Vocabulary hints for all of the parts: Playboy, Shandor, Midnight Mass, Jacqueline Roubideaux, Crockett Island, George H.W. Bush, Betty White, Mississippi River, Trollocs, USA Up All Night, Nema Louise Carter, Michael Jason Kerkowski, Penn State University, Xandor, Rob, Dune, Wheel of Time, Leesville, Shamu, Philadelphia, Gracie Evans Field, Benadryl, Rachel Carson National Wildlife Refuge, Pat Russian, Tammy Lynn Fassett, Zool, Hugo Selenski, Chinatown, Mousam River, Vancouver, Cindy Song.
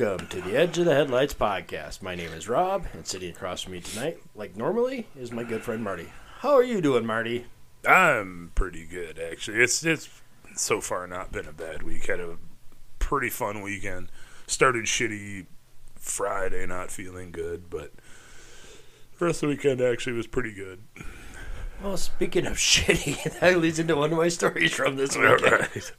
Welcome to the Edge of the Headlights podcast. My name is Rob, and sitting across from me tonight, like normally, is my good friend Marty. How are you doing, Marty? I'm pretty good, actually. It's so far not been a bad week. Had a pretty fun weekend. Started shitty Friday, not feeling good, but the rest of the weekend actually was pretty good. Well, speaking of shitty, that leads into one of my stories from this weekend. Right.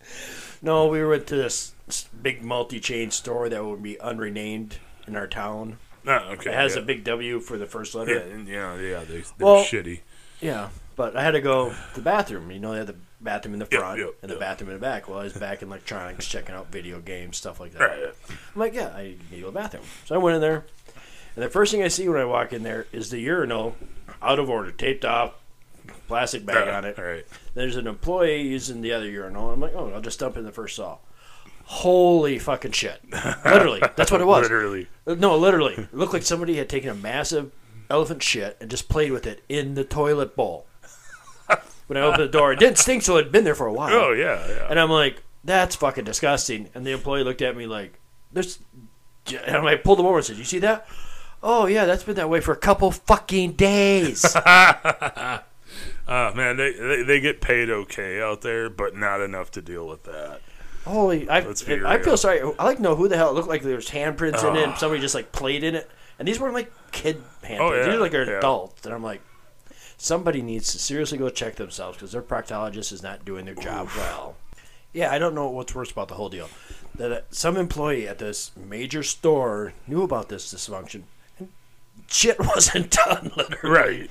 No, we went to this big multi-chain store that would be unrenamed in our town. Oh, okay. It has a big W for the first letter. Yeah, they're shitty. Yeah, but I had to go to the bathroom. You know, they had the bathroom in the front and the bathroom in the back. Well, I was back in electronics, checking out video games, stuff like that. Right. I'm like, yeah, I need to go to the bathroom. So I went in there, and the first thing I see when I walk in there is the urinal out of order, taped off. Plastic bag on it. All right. There's an employee using the other urinal. I'm like, oh, I'll just dump in the first stall. Holy fucking shit. Literally. That's what it was. Literally. No, literally. It looked like somebody had taken a massive elephant shit and just played with it in the toilet bowl. When I opened the door, it didn't stink, so it had been there for a while. Oh, yeah. And I'm like, that's fucking disgusting. And the employee looked at me like, there's... And I pulled him over and said, you see that? Oh, yeah, that's been that way for a couple fucking days. Man, they get paid okay out there, but not enough to deal with that. Holy, I feel sorry. I like to know who the hell it looked like. There was handprints in it, and somebody just like played in it. And these weren't like kid handprints; these are like adults. And I'm like, somebody needs to seriously go check themselves because their proctologist is not doing their job well. Yeah, I don't know what's worse about the whole deal. That some employee at this major store knew about this dysfunction, and shit wasn't done. Literally. Right.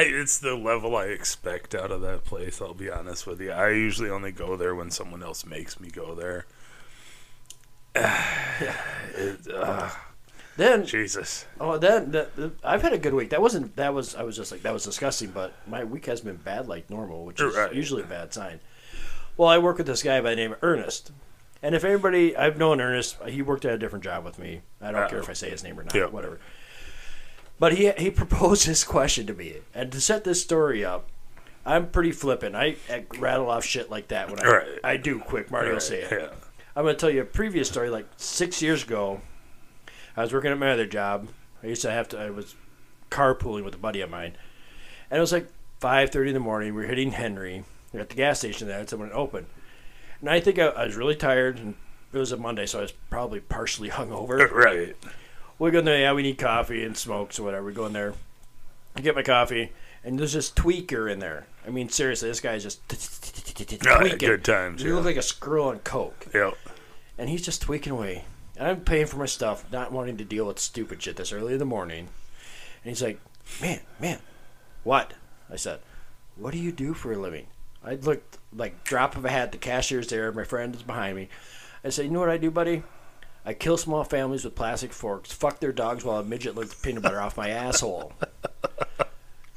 It's the level I expect out of that place, I'll be honest with you. I usually only go there when someone else makes me go there. Then Jesus. Oh, then I've had a good week. I was just like, that was disgusting, but my week has been bad like normal, which is usually a bad sign. Well, I work with this guy by the name of Ernest. And if anybody, I've known Ernest, he worked at a different job with me. I don't care if I say his name or not, whatever. But he proposed this question to me. And to set this story up, I'm pretty flippant. I rattle off shit like that when I do quick. Marty will say it. Yeah. I'm going to tell you a previous story. Like 6 years ago, I was working at my other job. I was carpooling with a buddy of mine. And it was like 5:30 in the morning. We were hitting Henry. We were at the gas station there. It's when it opened. And I think I was really tired. And it was a Monday, so I was probably partially hungover. Right. We go in there, we need coffee and smokes or whatever. We go in there, I get my coffee, and there's this tweaker in there. I mean, seriously, this guy's just tweaking. Good times. He looked like a squirrel on coke. Yep. And he's just tweaking away. And I'm paying for my stuff, not wanting to deal with stupid shit this early in the morning. And he's like, man, what? I said, what do you do for a living? I looked like drop of a hat. The cashier's there. My friend is behind me. I said, you know what I do, buddy? I kill small families with plastic forks, fuck their dogs while a midget licks peanut butter off my asshole.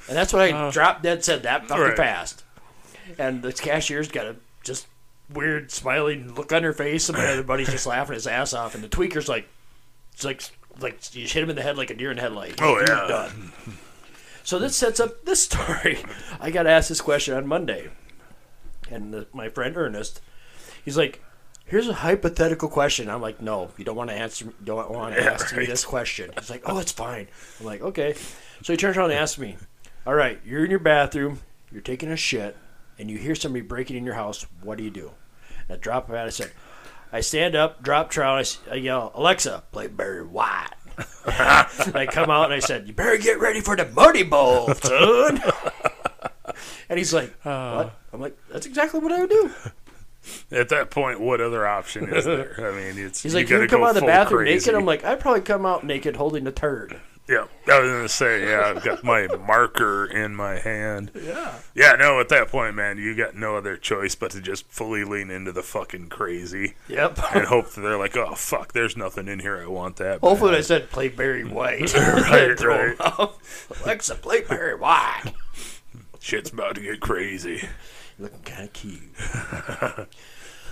And that's what I dropped dead said that fucking fast. And the cashier's got a just weird smiling look on her face, and my other buddy's just laughing his ass off, and the tweaker's like, it's like you hit him in the head like a deer in headlights. Oh, yeah. Done. So this sets up this story. I got asked this question on Monday. And my friend Ernest, he's like, here's a hypothetical question. I'm like, no, you don't want to answer. You don't want to ask me this question. He's like, oh, it's fine. I'm like, okay. So he turns around and asks me, all right, you're in your bathroom, you're taking a shit, and you hear somebody breaking in your house. What do you do? And I drop him out. I said, I stand up, drop trowel. I yell, Alexa, play Barry White. And I come out and I said, you better get ready for the money bowl, son. And he's like, what? I'm like, that's exactly what I would do. At that point, what other option is there? I mean, he's like, you come out of the bathroom naked? I'm like, I'd probably come out naked holding a turd. Yeah, I was going to say, I've got my marker in my hand. Yeah. Yeah, no, at that point, man, you got no other choice but to just fully lean into the fucking crazy. Yep. And hope that they're like, oh, fuck, there's nothing in here. I want that. Hopefully I said play Barry White. Right. Alexa, play Barry White. Shit's about to get crazy. Looking kind of cute.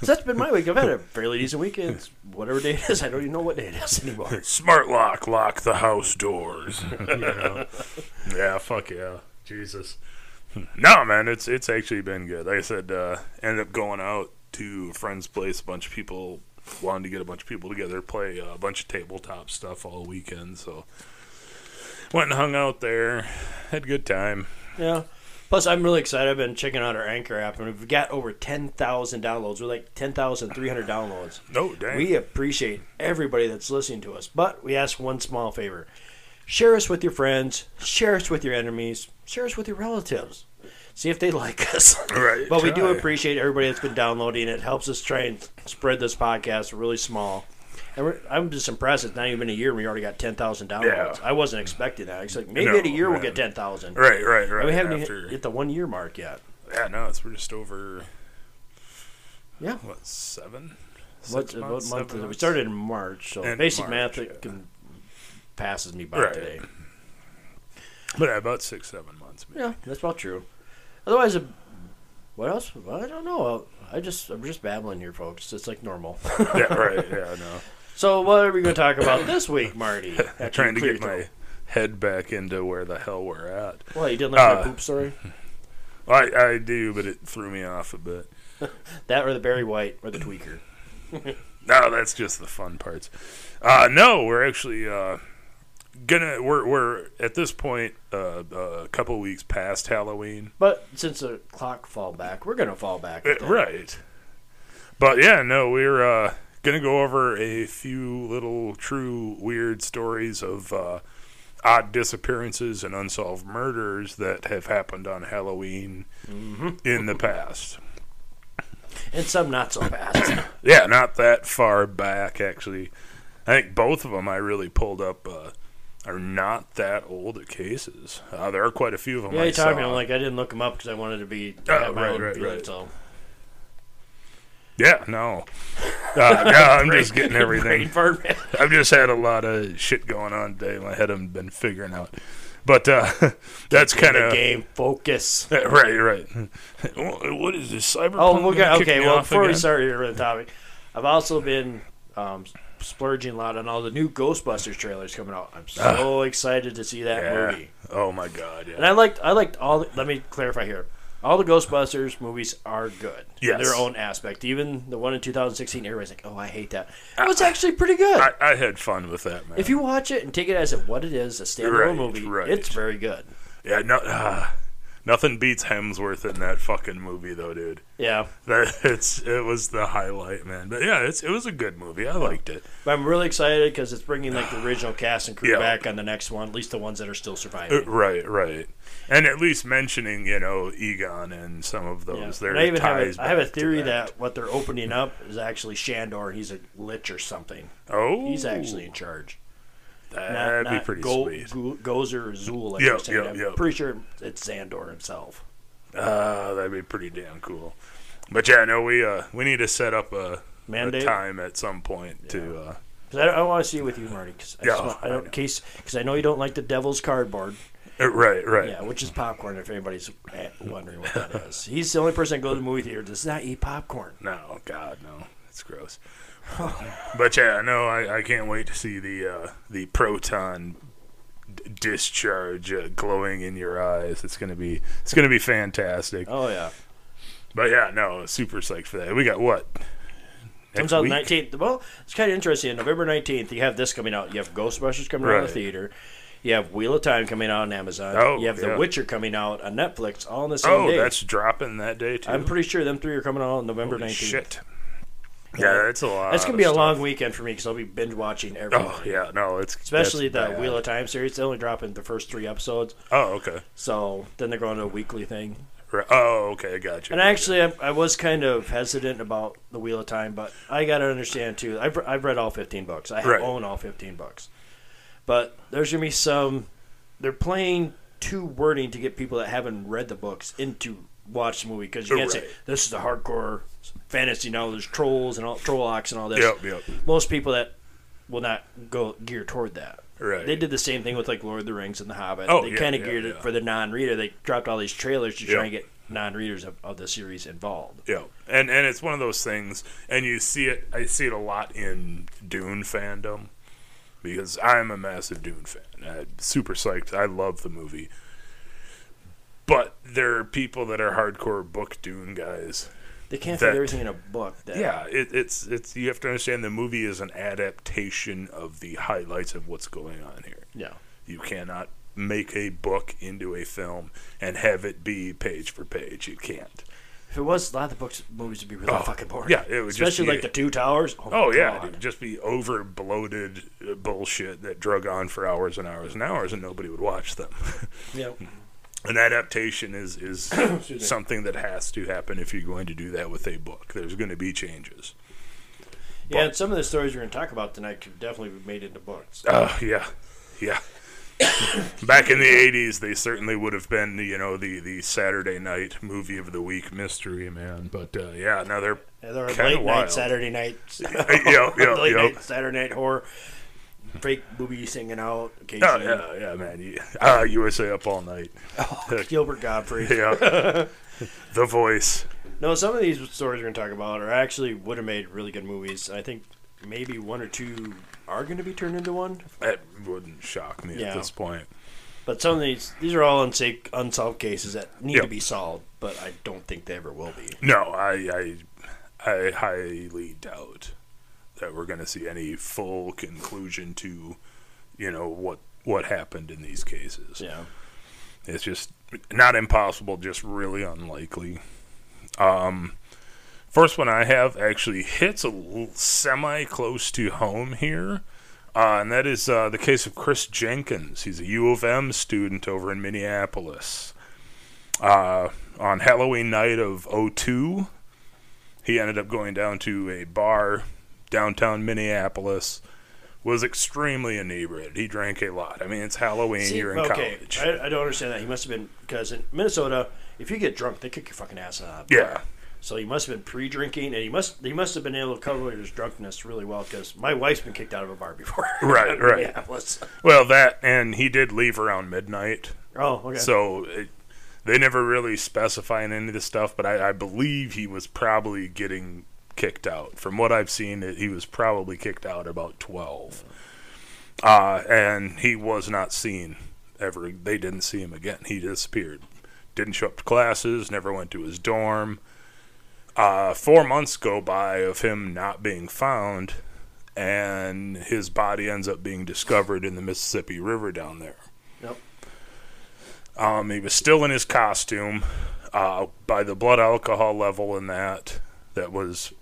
So that's been my week. I've had a fairly decent week. It's whatever day it is. I don't even know what day it is anymore. Smart lock the house doors. Yeah, fuck yeah. Jesus. No, man, it's actually been good. Like I said, ended up going out to a friend's place. A bunch of people wanted to get a bunch of people together, play a bunch of tabletop stuff all weekend, so went and hung out there, had a good time. Yeah. Plus, I'm really excited. I've been checking out our Anchor app, and we've got over 10,000 downloads. We're like 10,300 downloads. No, dang. We appreciate everybody that's listening to us, but we ask one small favor. Share us with your friends. Share us with your enemies. Share us with your relatives. See if they like us. Right. But we do appreciate everybody that's been downloading. It helps us try and spread this podcast really small. And I'm just impressed. It's not even been a year and we already got 10,000 downloads. Yeah. I wasn't expecting that. It's like maybe in a year we'll get 10,000. Right. And we haven't hit the 1 year mark yet. Yeah, no, we're just over. Yeah. What, seven? What month is it? We started in March, so basic math passes me by today. But about 6-7 months. Maybe. Yeah, that's about true. Otherwise, what else? Well, I don't know. I'm just babbling here, folks. It's like normal. Yeah, right. Yeah, I know. So what are we going to talk about this week, Marty? Trying to get my head back into where the hell we're at. Well, you didn't like my poop story? I do, but it threw me off a bit. That or the Barry White or the tweaker. No, that's just the fun parts. No, we're actually we're at this point a couple weeks past Halloween. But since the clock fall back, we're gonna fall back. Right. But yeah, no, we're gonna go over a few little true weird stories of odd disappearances and unsolved murders that have happened on Halloween in the past. And some not so fast. Yeah, not that far back actually. I think both of them I really pulled up are not that old of cases. There are quite a few of them. Yeah, you talked to me. I'm like, I didn't look them up because I wanted to be. Right. So. Yeah, no. I'm just getting everything. I've just had a lot of shit going on today. My head hasn't been figuring out. But that's kind of game focus. Right. What is this cyberpunk? Oh, okay. Well, before we start here with the topic, I've also been splurging a lot on all the new Ghostbusters trailers coming out. I'm so excited to see that movie. Oh my god! Yeah. And I liked all. Let me clarify here. All the Ghostbusters movies are good in their own aspect. Even the one in 2016, everybody's like, "Oh, I hate that." It was actually pretty good. I had fun with that, man. If you watch it and take it as what it is, a standalone movie, it's very good. Yeah, no, nothing beats Hemsworth in that fucking movie, though, dude. Yeah, it was the highlight, man. But yeah, it was a good movie. I liked it. But I'm really excited because it's bringing like the original cast and crew back on the next one, at least the ones that are still surviving. Right. And at least mentioning, Egon and some of those. Yeah. I have a theory that what they're opening up is actually Shandor, and he's a lich or something. Oh. He's actually in charge. That'd be pretty sweet. Gozer or Zool, like you're saying. I'm pretty sure it's Xandor himself. That'd be pretty damn cool. But yeah, no, we need to set up a time at some point to... I want to see it with you, Marty, because I know you don't like the devil's cardboard. Right. Yeah, which is popcorn, if anybody's wondering what that is. He's the only person that goes to the movie theater does not eat popcorn. No, God, no. It's gross. But yeah, no, I can't wait to see the proton discharge glowing in your eyes. It's gonna be fantastic. Oh, yeah. But yeah, no, super psyched for that. We got what? Comes out the 19th. Well, it's kind of interesting. November 19th, you have this coming out. You have Ghostbusters coming out of the theater. You have Wheel of Time coming out on Amazon. You have The Witcher coming out on Netflix all on the same day. Oh, that's dropping that day, too. I'm pretty sure them three are coming out on November 19th. Shit. Yeah, that's a lot. That's going to be a long weekend for me because I'll be binge-watching everything. Oh, yeah. No, especially the Wheel of Time series. They only drop in the first three episodes. Oh, okay. So then they're going to a weekly thing. Oh, okay, I got you. And actually, I was kind of hesitant about the Wheel of Time, but I got to understand, too. I've read all 15 books. I own all 15 books. But there's going to be they're playing two wording to get people that haven't read the books into watch the movie. Because you can't say, this is a hardcore fantasy novel. There's trolls and Trollocs and all this. Yep. Most people that will not go gear toward that. Right. They did the same thing with like Lord of the Rings and The Hobbit. Oh, they kind of geared it for the non-reader. They dropped all these trailers to try and get non-readers of the series involved. Yeah, and it's one of those things, and you see it. I see it a lot in Dune fandom. Because I'm a massive Dune fan. I'm super psyched. I love the movie. But there are people that are hardcore book Dune guys They can't fit everything in a book. It's you have to understand the movie is an adaptation of the highlights of what's going on here. Yeah. You cannot make a book into a film and have it be page for page. You can't. If it was, a lot of the movies would be really fucking boring. Yeah, it would. Especially just be, like The Two Towers. Oh yeah, it would just be over bloated bullshit that drug on for hours and hours and hours, and nobody would watch them. Yeah. An adaptation is something that has to happen if you're going to do that with a book. There's going to be changes. Yeah, and some of the stories we're going to talk about tonight could definitely be made into books. Oh, yeah. Back in the 80s, they certainly would have been, you know, the Saturday night movie of the week mystery, man. But, yeah, now they're kind of wild. Night Saturday night. Late night Saturday night horror. Fake boobies hanging out occasionally. Oh, yeah, man. USA Up All Night. Oh, Gilbert Godfrey. Yeah. The Voice. No, some of these stories we're going to talk about are actually would have made really good movies. I think maybe one or two are going to be turned into one. That wouldn't shock me at this point. But some of these are all unsolved cases that need to be solved, but I don't think they ever will be. No, I highly doubt that we're going to see any full conclusion to, you know, what happened in these cases. Yeah. It's just not impossible, just really unlikely. First one I have actually hits a little semi-close to home here, and that is the case of Chris Jenkins. He's a U of M student over in Minneapolis. On Halloween night of 2002, he ended up going down to a bar downtown Minneapolis, was extremely inebriated. He drank a lot. I mean, it's Halloween. You're in college. I don't understand that. He must have been, because in Minnesota, if you get drunk, they kick your fucking ass out. Yeah. So he must have been pre-drinking, and he must have been able to cover his drunkenness really well, because my wife's been kicked out of a bar before. Right. Minneapolis. Well, that, and he did leave around midnight. Oh, okay. So they never really specify any of this stuff, but I believe he was probably getting kicked out. From what I've seen, he was probably kicked out about 12. And he was not seen ever. They didn't see him again. He disappeared. Didn't show up to classes, never went to his dorm. 4 months go by of him not being found, and his body ends up being discovered in the Mississippi River down there. Yep. He was still in his costume. By the blood alcohol level in that was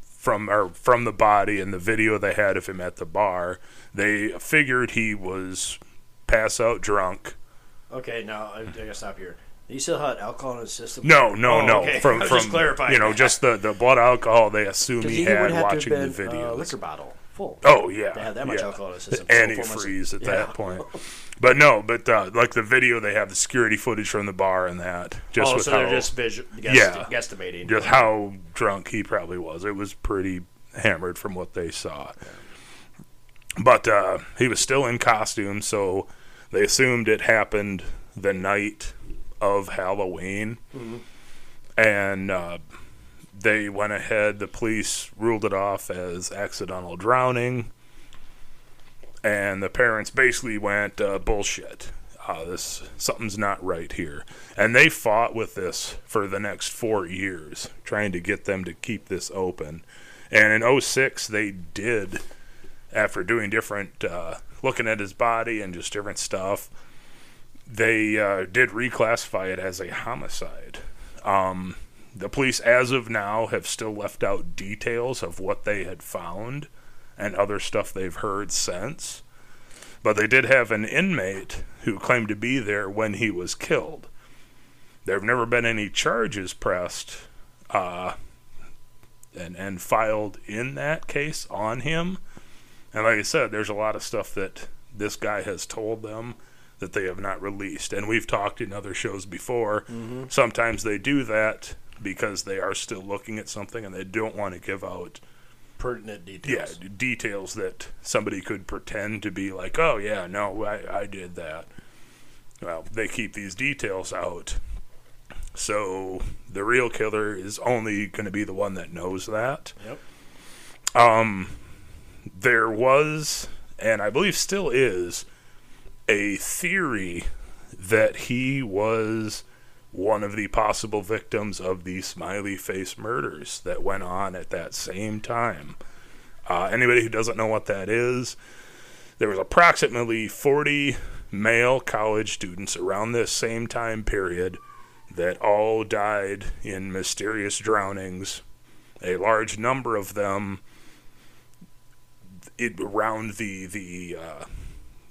from the body and the video they had of him at the bar, they figured he was pass out drunk. Okay, now I gotta stop here. You still had alcohol in his system? No. Okay. From just clarifying, you know, just the blood alcohol they assume he had watching the video. Liquor bottle full. Oh yeah, they had that much alcohol in his system. Antifreeze at that point. But like the video, they have the security footage from the bar and that. Just so they're just guesstimating. Just how drunk he probably was. It was pretty hammered from what they saw. But he was still in costume, so they assumed it happened the night of Halloween. Mm-hmm. And they went ahead, the police ruled it off as accidental drowning. And the parents basically went, bullshit. Something's not right here. And they fought with this for the next 4 years, trying to get them to keep this open. And in 2006, they did, after doing different, looking at his body and just different stuff, they did reclassify it as a homicide. The police, as of now, have still left out details of what they had found and other stuff they've heard since. But they did have an inmate who claimed to be there when he was killed. There have never been any charges pressed and filed in that case on him. And like I said, there's a lot of stuff that this guy has told them that they have not released. And we've talked in other shows before. Mm-hmm. Sometimes they do that because they are still looking at something and they don't want to give out pertinent details. Yeah, details that somebody could pretend to be like, oh yeah, no, I did that. Well, they keep these details out. So the real killer is only going to be the one that knows that. Yep. There was, and I believe still is, a theory that he was one of the possible victims of the smiley face murders that went on at that same time. Anybody who doesn't know what that is, there was approximately 40 male college students around this same time period that all died in mysterious drownings. A large number of them around the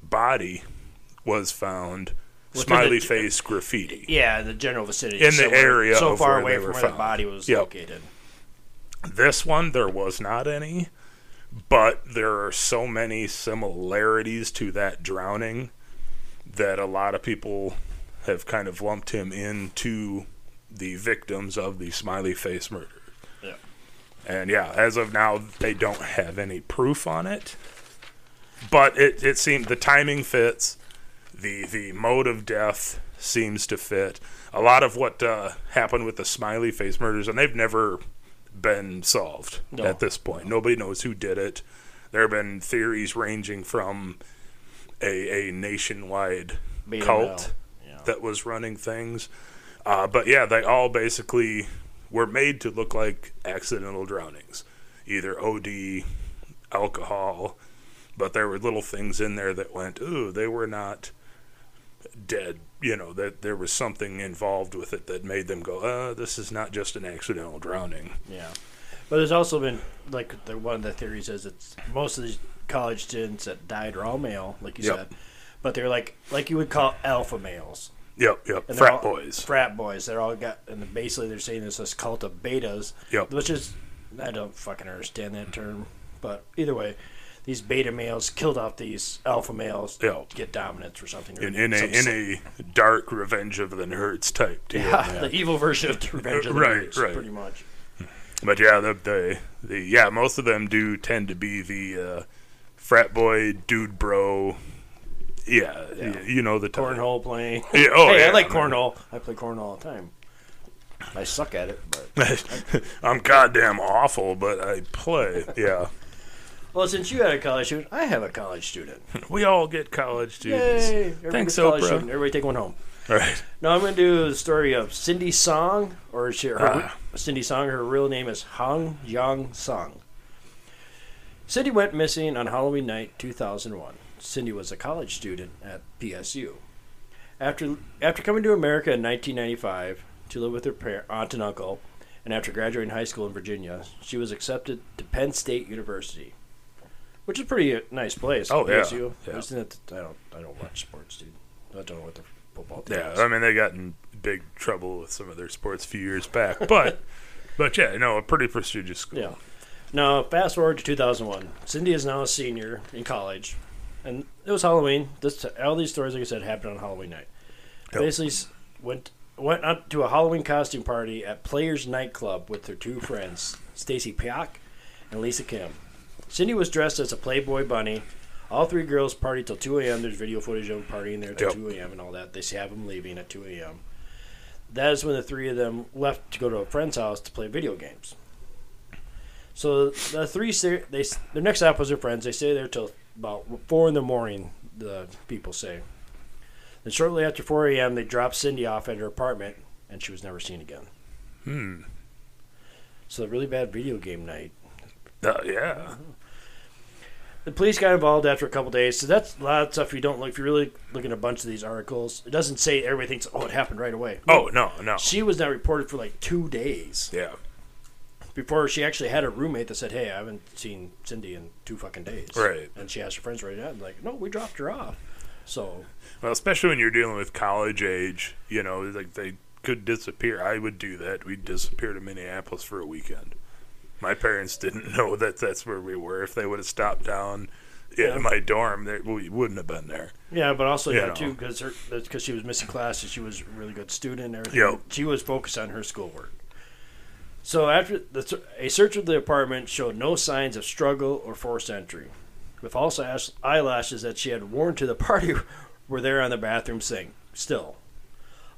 body was found smiley face graffiti. Yeah, the general vicinity. In the area so far away from where the body was located. This one, there was not any, but there are so many similarities to that drowning that a lot of people have kind of lumped him into the victims of the smiley face murder. Yeah. And yeah, as of now, they don't have any proof on it, but it seemed the timing fits. The mode of death seems to fit. A lot of what happened with the smiley face murders, and they've never been solved at this point. Nobody knows who did it. There have been theories ranging from a nationwide cult that was running things. But yeah, they all basically were made to look like accidental drownings. Either OD, alcohol, but there were little things in there that went, ooh, they were not dead, that there was something involved with it that made them go, this is not just an accidental drowning. Yeah. But there's also been, one of the theories is it's most of these college students that died are all male, like you said, but they're like you would call alpha males. Yep. Frat boys. They're all and basically they're saying there's this cult of betas. Yep. Which is, I don't fucking understand that term, but either way. These beta males killed off these alpha males to get dominance or something. In a dark Revenge of the Nerds type deal. Yeah, the evil version of Revenge of the Nerds, pretty much. But yeah, the most of them do tend to be the frat boy, dude bro. Yeah. You know the type. Cornhole playing. Yeah, I like cornhole. I play cornhole all the time. I suck at it, but I'm goddamn awful, but I play. Yeah. Well, since you had a college student, I have a college student. We all get college students. Yay! Everybody thanks, Oprah. Student. Everybody take one home. All right. Now I'm going to do the story of Cindy Song, Cindy Song. Her real name is Hong Yang Song. Cindy went missing on Halloween night 2001. Cindy was a college student at PSU. After coming to America in 1995 to live with her aunt and uncle, and after graduating high school in Virginia, she was accepted to Penn State University. Which is a pretty nice place. Oh, PSU. Yeah. I don't watch sports, dude. I don't know what the football team is. I mean, they got in big trouble with some of their sports a few years back. But yeah, a pretty prestigious school. Yeah. Now, fast forward to 2001. Cindy is now a senior in college. And it was Halloween. All these stories, like I said, happened on Halloween night. Yep. Basically, went up to a Halloween costume party at Players Nightclub with her two friends, Stacy Piak and Lisa Kim. Cindy was dressed as a Playboy bunny. All three girls partied till 2 a.m. There's video footage of them partying there till 2 a.m. and all that. They have them leaving at 2 a.m. That is when the three of them left to go to a friend's house to play video games. So the three, their next stop was their friends. They stay there till about 4 in the morning, the people say. Then shortly after 4 a.m., they dropped Cindy off at her apartment, and she was never seen again. So a really bad video game night. The police got involved after a couple days, so that's a lot of stuff you don't look. If you're really looking at a bunch of these articles, it doesn't say everybody thinks, it happened right away. No. She was not reported for 2 days. Yeah. Before she actually had a roommate that said, hey, I haven't seen Cindy in 2 fucking days. Right. And she asked her friends right now, and no, we dropped her off. So. Well, especially when you're dealing with college age, they could disappear. I would do that. We'd disappear to Minneapolis for a weekend. My parents didn't know that that's where we were. If they would have stopped down in my dorm, we wouldn't have been there. Yeah, but also, too, because she was missing classes, she was a really good student and everything. Yep. She was focused on her schoolwork. So after a search of the apartment showed no signs of struggle or forced entry. The false eyelashes that she had worn to the party were there on the bathroom sink, still.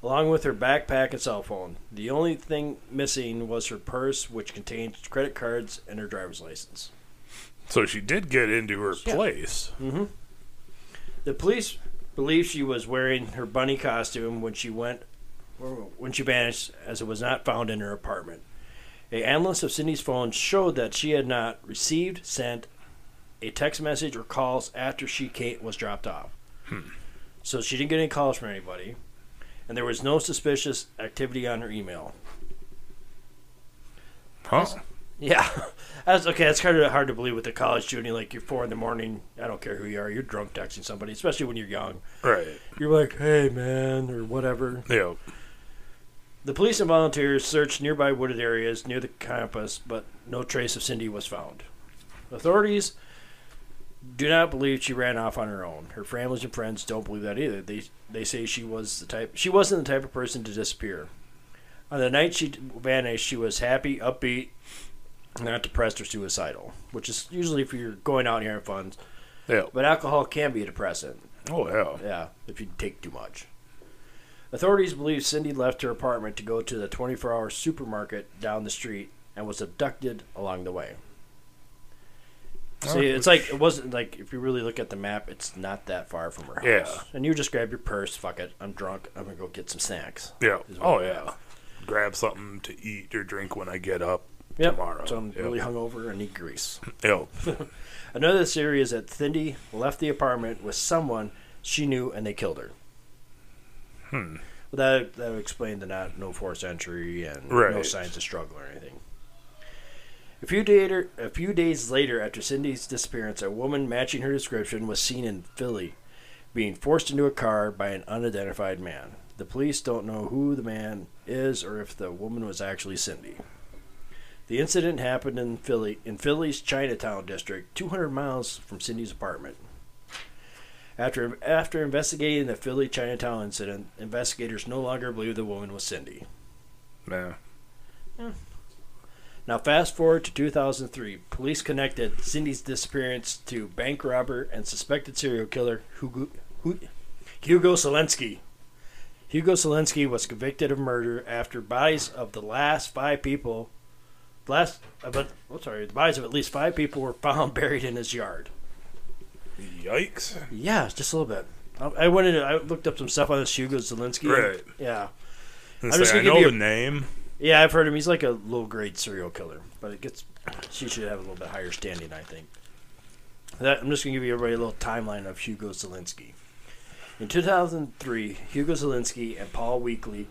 Along with her backpack and cell phone. The only thing missing was her purse, which contained credit cards and her driver's license. So she did get into her place. Mm-hmm. The police believe she was wearing her bunny costume when she went when she vanished, as it was not found in her apartment. An analysis of Cindy's phone showed that she had not received, sent a text message or calls after she was dropped off. So she didn't get any calls from anybody, and there was no suspicious activity on her email. Huh? Yeah. That's kind of hard to believe with the college shooting. Like, you're 4 in the morning, I don't care who you are, you're drunk texting somebody, especially when you're young. Right. You're like, hey, man, or whatever. Yeah. The police and volunteers searched nearby wooded areas near the campus, but no trace of Cindy was found. Authorities do not believe she ran off on her own. Her families and friends don't believe that either. They say she wasn't the type of person to disappear. On the night she vanished, she was happy, upbeat, not depressed or suicidal, which is usually if you're going out and having fun. Yeah. But alcohol can be a depressant. Oh, yeah. Yeah, if you take too much. Authorities believe Cindy left her apartment to go to the 24-hour supermarket down the street and was abducted along the way. See, it's like, it wasn't like, if you really look at the map, it's not that far from her house. Yeah. And you just grab your purse, fuck it, I'm drunk, I'm going to go get some snacks. Yeah. Oh, yeah. Grab something to eat or drink when I get up tomorrow. So I'm really hungover and need grease. Yep. Another theory is that Cindy left the apartment with someone she knew and they killed her. Well, that would explain the no forced entry and no signs of struggle or anything. A few days later, after Cindy's disappearance, a woman matching her description was seen in Philly being forced into a car by an unidentified man. The police don't know who the man is or if the woman was actually Cindy. The incident happened in Philly's Chinatown district, 200 miles from Cindy's apartment. After investigating the Philly Chinatown incident, investigators no longer believe the woman was Cindy. Nah. Yeah. Now, fast forward to 2003. Police connected Cindy's disappearance to bank robber and suspected serial killer Hugo Selenski. Hugo Selenski was convicted of murder after bodies of the bodies of at least 5 people were found buried in his yard. Yikes. Yeah, just a little bit. I looked up some stuff on this Hugo Selenski. Right. Yeah. I know the name. Yeah, I've heard him. He's like a low-grade serial killer, but she should have a little bit higher standing, I think. I'm just going to give everybody a little timeline of Hugo Selenski. In 2003, Hugo Selenski and Paul Weekly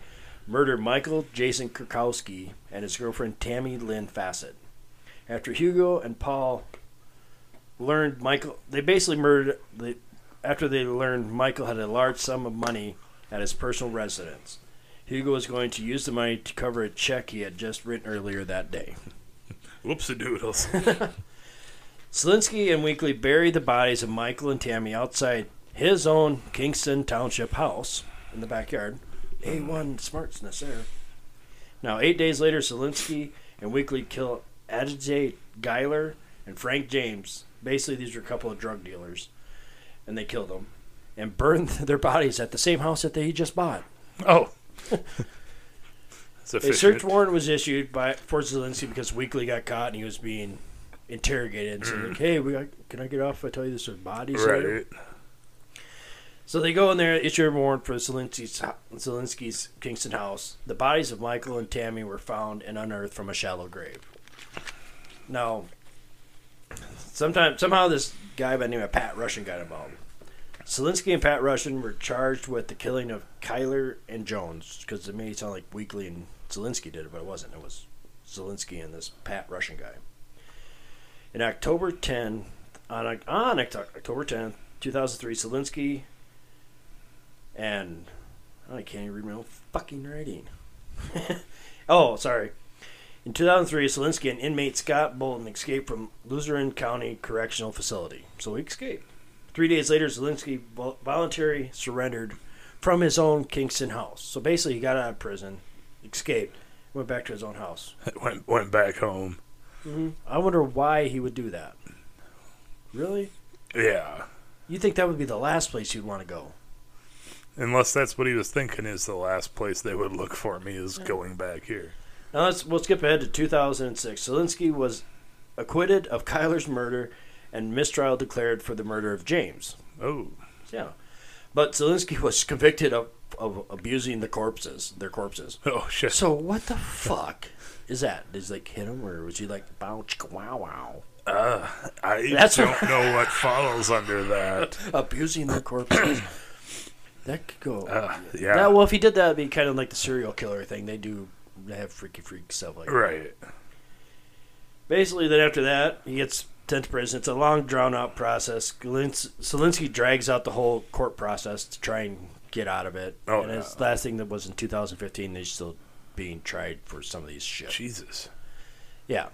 murdered Michael Jason Kerkowski and his girlfriend Tammy Lynn Fassett. After Hugo and Paul learned Michael, they basically murdered. After they learned Michael had a large sum of money at his personal residence, Hugo was going to use the money to cover a check he had just written earlier that day. Whoops-a-doodles. Selenski and Weekly buried the bodies of Michael and Tammy outside his own Kingston Township house in the backyard. A1 smartness there. Now, 8 days later, Selenski and Weekly killed Ajay Geiler and Frank James. Basically, these were a couple of drug dealers, and they killed them and burned their bodies at the same house that they just bought. Oh. A search warrant was issued for Selenski because Weekly got caught and he was being interrogated. So like, hey, can I get off if I tell you there's bodies there? So they go in there, issue a warrant for Selenski's Kingston house. The bodies of Michael and Tammy were found and unearthed from a shallow grave. Now, somehow this guy by the name of Pat Russian got involved. Selenski and Pat Russian were charged with the killing of Kyler and Jones, because it made it sound like Weekly and Selenski did it, but it wasn't. It was Selenski and this Pat Russian guy. In October 10, 2003, Selenski and I can't even read my own fucking writing. Oh, sorry. In 2003, Selenski and inmate Scott Bolton escaped from Luzerne County Correctional Facility. So he escaped. 3 days later, Selenski voluntarily surrendered from his own Kingston house. So basically, he got out of prison, escaped, went back to his own house. Went back home. Mm-hmm. I wonder why he would do that. Really? Yeah. You'd think that would be the last place you'd want to go. Unless that's what he was thinking is the last place they would look for me is going back here. Now, we'll skip ahead to 2006. Selenski was acquitted of Kyler's murder and mistrial declared for the murder of James. Oh. Yeah. But Selenski was convicted of of abusing the corpses, their corpses. Oh shit! So what the fuck is that? Does like hit him, or was he like bow wow wow? I don't know what follows under that. Abusing the corpses. That could go. Yeah. That, well, if he did that, it'd be kind of like the serial killer thing. They do. They have freaky freak stuff like that. Right. Basically, then after that, he gets sent to prison. It's a long, drawn-out process. Selenski drags out the whole court process to try and get out of it. Oh, and his last thing that was in 2015, they're still being tried for some of these shit. Jesus. Yeah.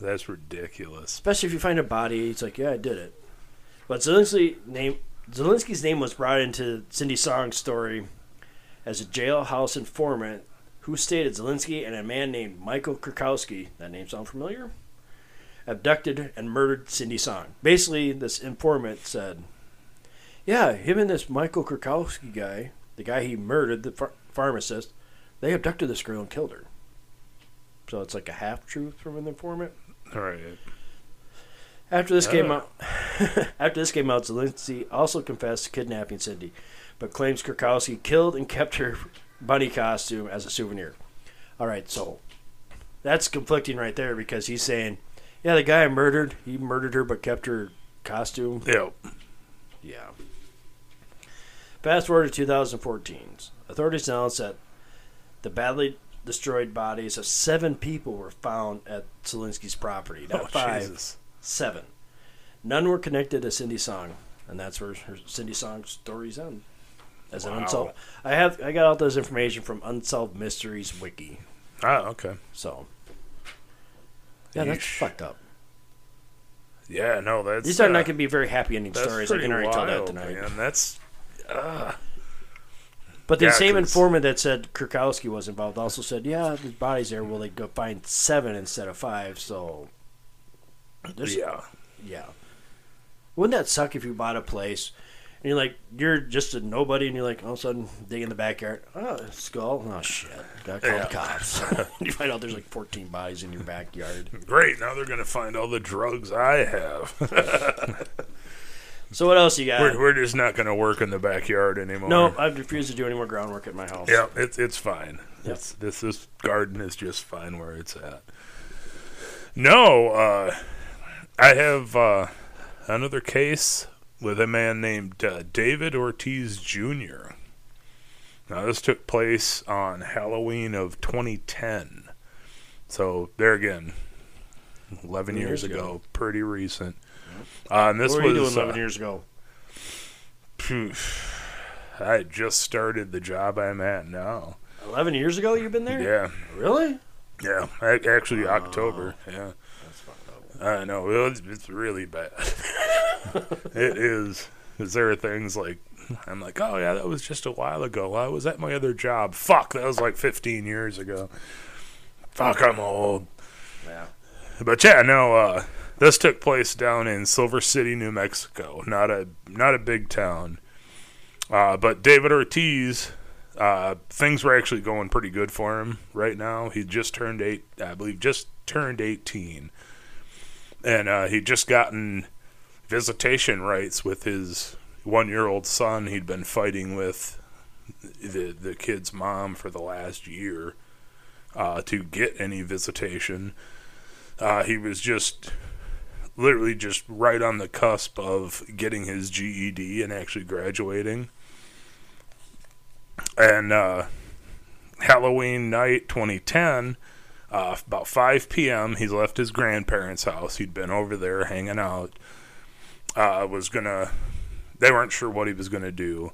That's ridiculous. Especially if you find a body, it's like, yeah, I did it. But Zelensky's name was brought into Cindy Song's story as a jailhouse informant who stated Selenski and a man named Michael Kerkowski, that name sound familiar, abducted and murdered Cindy Song. Basically, this informant said, yeah, him and this Michael Kerkowski guy, the guy he murdered, the pharmacist, they abducted this girl and killed her. So it's like a half-truth from an informant. All right. After this came out, Selenski also confessed to kidnapping Cindy, but claims Kerkowski killed and kept her bunny costume as a souvenir. All right, so that's conflicting right there because he's saying, yeah, the guy I murdered, he murdered her but kept her costume. Yep. Yeah. Fast forward to 2014. Authorities announced that the badly destroyed bodies of 7 people were found at Selenski's property. Not five, seven. None were connected to Cindy Song, and that's where her Cindy Song stories end. As an unsolved, I got all those information from Unsolved Mysteries Wiki. Ah, okay. So, yeah, that's fucked up. Yeah, no, that's these are not going to be very happy ending stories. I can already tell that tonight. Man, that's. But the same informant that said Kerkowski was involved also said, "Yeah, the bodies there. Well, they go find 7 instead of 5." So. Yeah. Wouldn't that suck if you bought a place? And you're like, you're just a nobody, and you're like, all of a sudden, dig in the backyard. Oh, skull. Oh, shit. Gotta call the cops. You find out there's like 14 bodies in your backyard. Great. Now they're going to find all the drugs I have. So, what else you got? We're just not going to work in the backyard anymore. No, I've refused to do any more groundwork at my house. Yeah, it's fine. Yep. This garden is just fine where it's at. No, I have another case with a man named David Ortiz Jr. Now, this took place on Halloween of 2010. So, there again, 11 years ago. Pretty recent. And this what were you doing 11 years ago? I just started the job I'm at now. 11 years ago you've been there? Yeah. Really? Yeah. Actually, October. Yeah. I know, it's really bad. It is. Because there are things like, I'm like, oh yeah, that was just a while ago. I was at my other job. Fuck, that was like 15 years ago. Fuck, I'm old. Yeah. But yeah, no, this took place down in Silver City, New Mexico. Not a big town. But David Ortiz, things were actually going pretty good for him right now. He just turned 8, I believe, just turned 18. And he'd just gotten visitation rights with his 1-year-old son he'd been fighting with the kid's mom for the last year to get any visitation. He was just literally just right on the cusp of getting his GED and actually graduating. And Halloween night 2010... about 5 p.m., he's left his grandparents' house. He'd been over there hanging out. They weren't sure what he was going to do.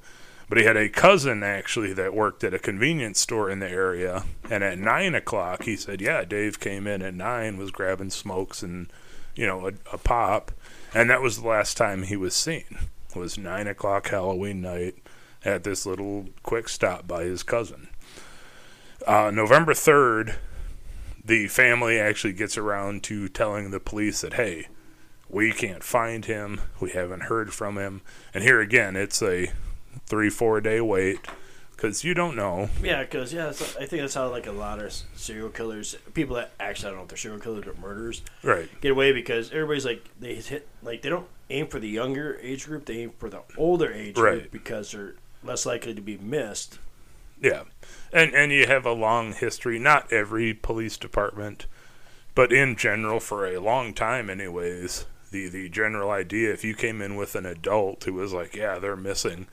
But he had a cousin, actually, that worked at a convenience store in the area. And at 9 o'clock, he said, yeah, Dave came in at 9, was grabbing smokes and, you know, a pop. And that was the last time he was seen. It was 9 o'clock Halloween night at this little quick stop by his cousin. November 3rd. The family actually gets around to telling the police that, hey, we can't find him. We haven't heard from him. And here again, it's a 3-4 day wait because you don't know. Yeah, because I think that's how like a lot of serial killers, people that actually I don't know if they're serial killers but murderers, right, get away because everybody's like they hit like they don't aim for the younger age group, they aim for the older age group because they're less likely to be missed. Yeah. And you have a long history, not every police department, but in general for a long time anyways, the general idea, if you came in with an adult who was like, yeah, they're missing,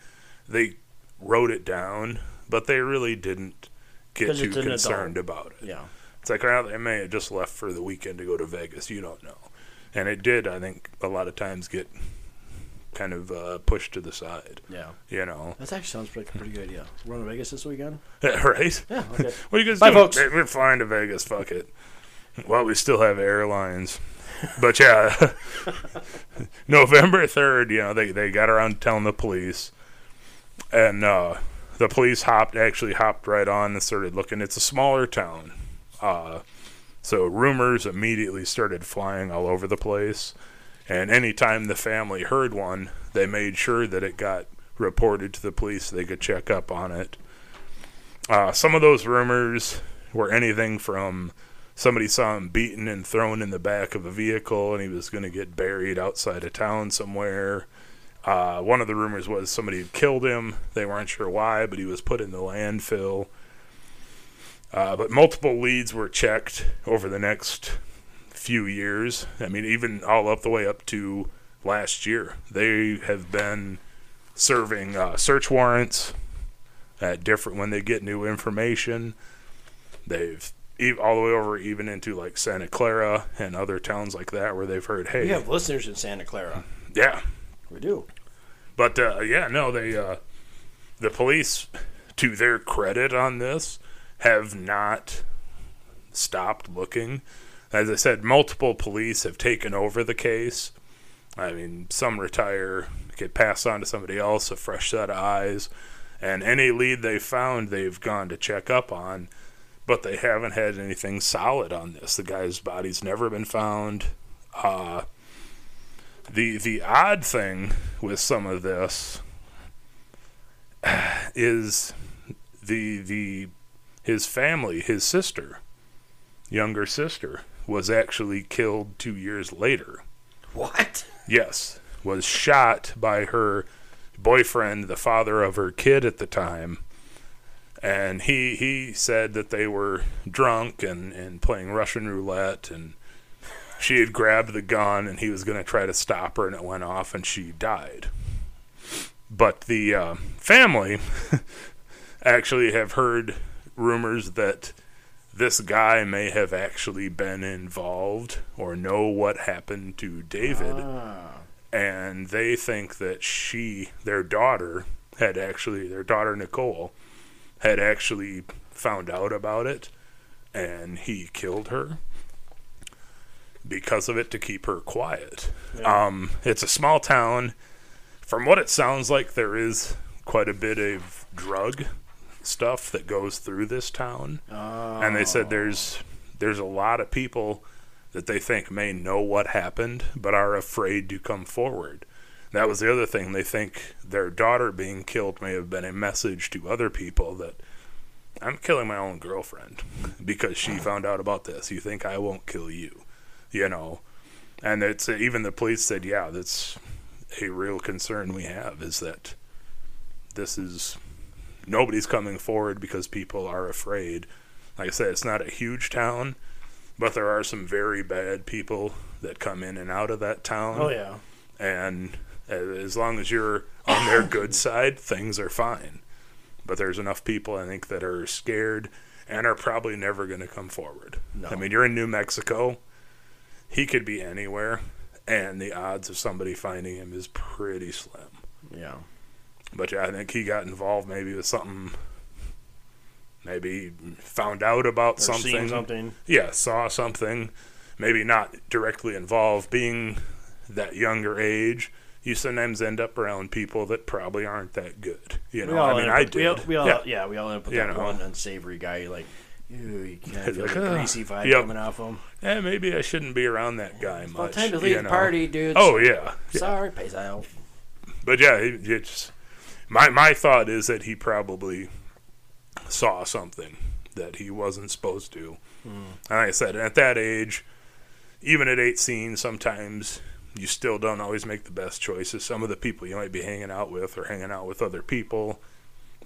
they wrote it down, but they really didn't get too concerned about it. Yeah. It's like, well, they may have just left for the weekend to go to Vegas. You don't know. And it did, I think, a lot of times get kind of pushed to the side. Yeah. You know. That actually sounds pretty good, yeah. We're going to Vegas this weekend? Yeah, right? Yeah, okay. What are you guys doing? Folks. Hey, we're flying to Vegas. Fuck it. Well, we still have airlines. But, yeah. November 3rd, you know, they got around telling the police. And the police hopped right on and started looking. It's a smaller town. So rumors immediately started flying all over the place, and anytime the family heard one, they made sure that it got reported to the police so they could check up on it. Some of those rumors were anything from somebody saw him beaten and thrown in the back of a vehicle and he was going to get buried outside of town somewhere. One of the rumors was somebody had killed him. They weren't sure why, but he was put in the landfill. But multiple leads were checked over the next few years. I mean, even all up the way up to last year. They have been serving search warrants at different when they get new information. They've all the way over even into like Santa Clara and other towns like that where they've heard, hey. We have listeners in Santa Clara. Yeah. We do. But, the police, to their credit on this, have not stopped looking. As I said, multiple police have taken over the case. I mean, some retire, get passed on to somebody else, a fresh set of eyes, and any lead they found, they've gone to check up on, but they haven't had anything solid on this. The guy's body's never been found. The odd thing with some of this is his family, his sister, younger sister, was actually killed 2 years later. What? Yes. Was shot by her boyfriend, the father of her kid at the time. And he said that they were drunk and playing Russian roulette. And she had grabbed the gun and he was going to try to stop her and it went off and she died. But the family actually have heard rumors that this guy may have actually been involved or know what happened to David. And they think that their daughter Nicole had actually found out about it and he killed her because of it to keep her quiet. Yeah. It's a small town. From what it sounds like, there is quite a bit of drug stuff that goes through this town. And they said there's a lot of people that they think may know what happened but are afraid to come forward. That was the other thing. They think their daughter being killed may have been a message to other people that I'm killing my own girlfriend because she found out about this. You think I won't kill you, you know? And it's even the police said, yeah, that's a real concern we have, is that this is nobody's coming forward because people are afraid. Like I said, it's not a huge town, but there are some very bad people that come in and out of that town. Oh, yeah. And as long as you're on their good side, things are fine. But there's enough people, I think, that are scared and are probably never going to come forward. No. I mean, you're in New Mexico. He could be anywhere, and the odds of somebody finding him is pretty slim. Yeah. But yeah, I think he got involved maybe with something, maybe found out about or something. Seen something. Yeah, saw something. Maybe not directly involved. Being that younger age, you sometimes end up around people that probably aren't that good. You know, I mean, I do. We all end up with that one unsavory guy. Like, you kind of feel like a greasy vibe coming off him. Yeah, maybe I shouldn't be around that guy much. It's time to leave the party, dudes. Oh, yeah. Sorry, peace out. But yeah, it's... My thought is that he probably saw something that he wasn't supposed to. And like I said, at that age, even at 18, sometimes you still don't always make the best choices. Some of the people you might be hanging out with or hanging out with other people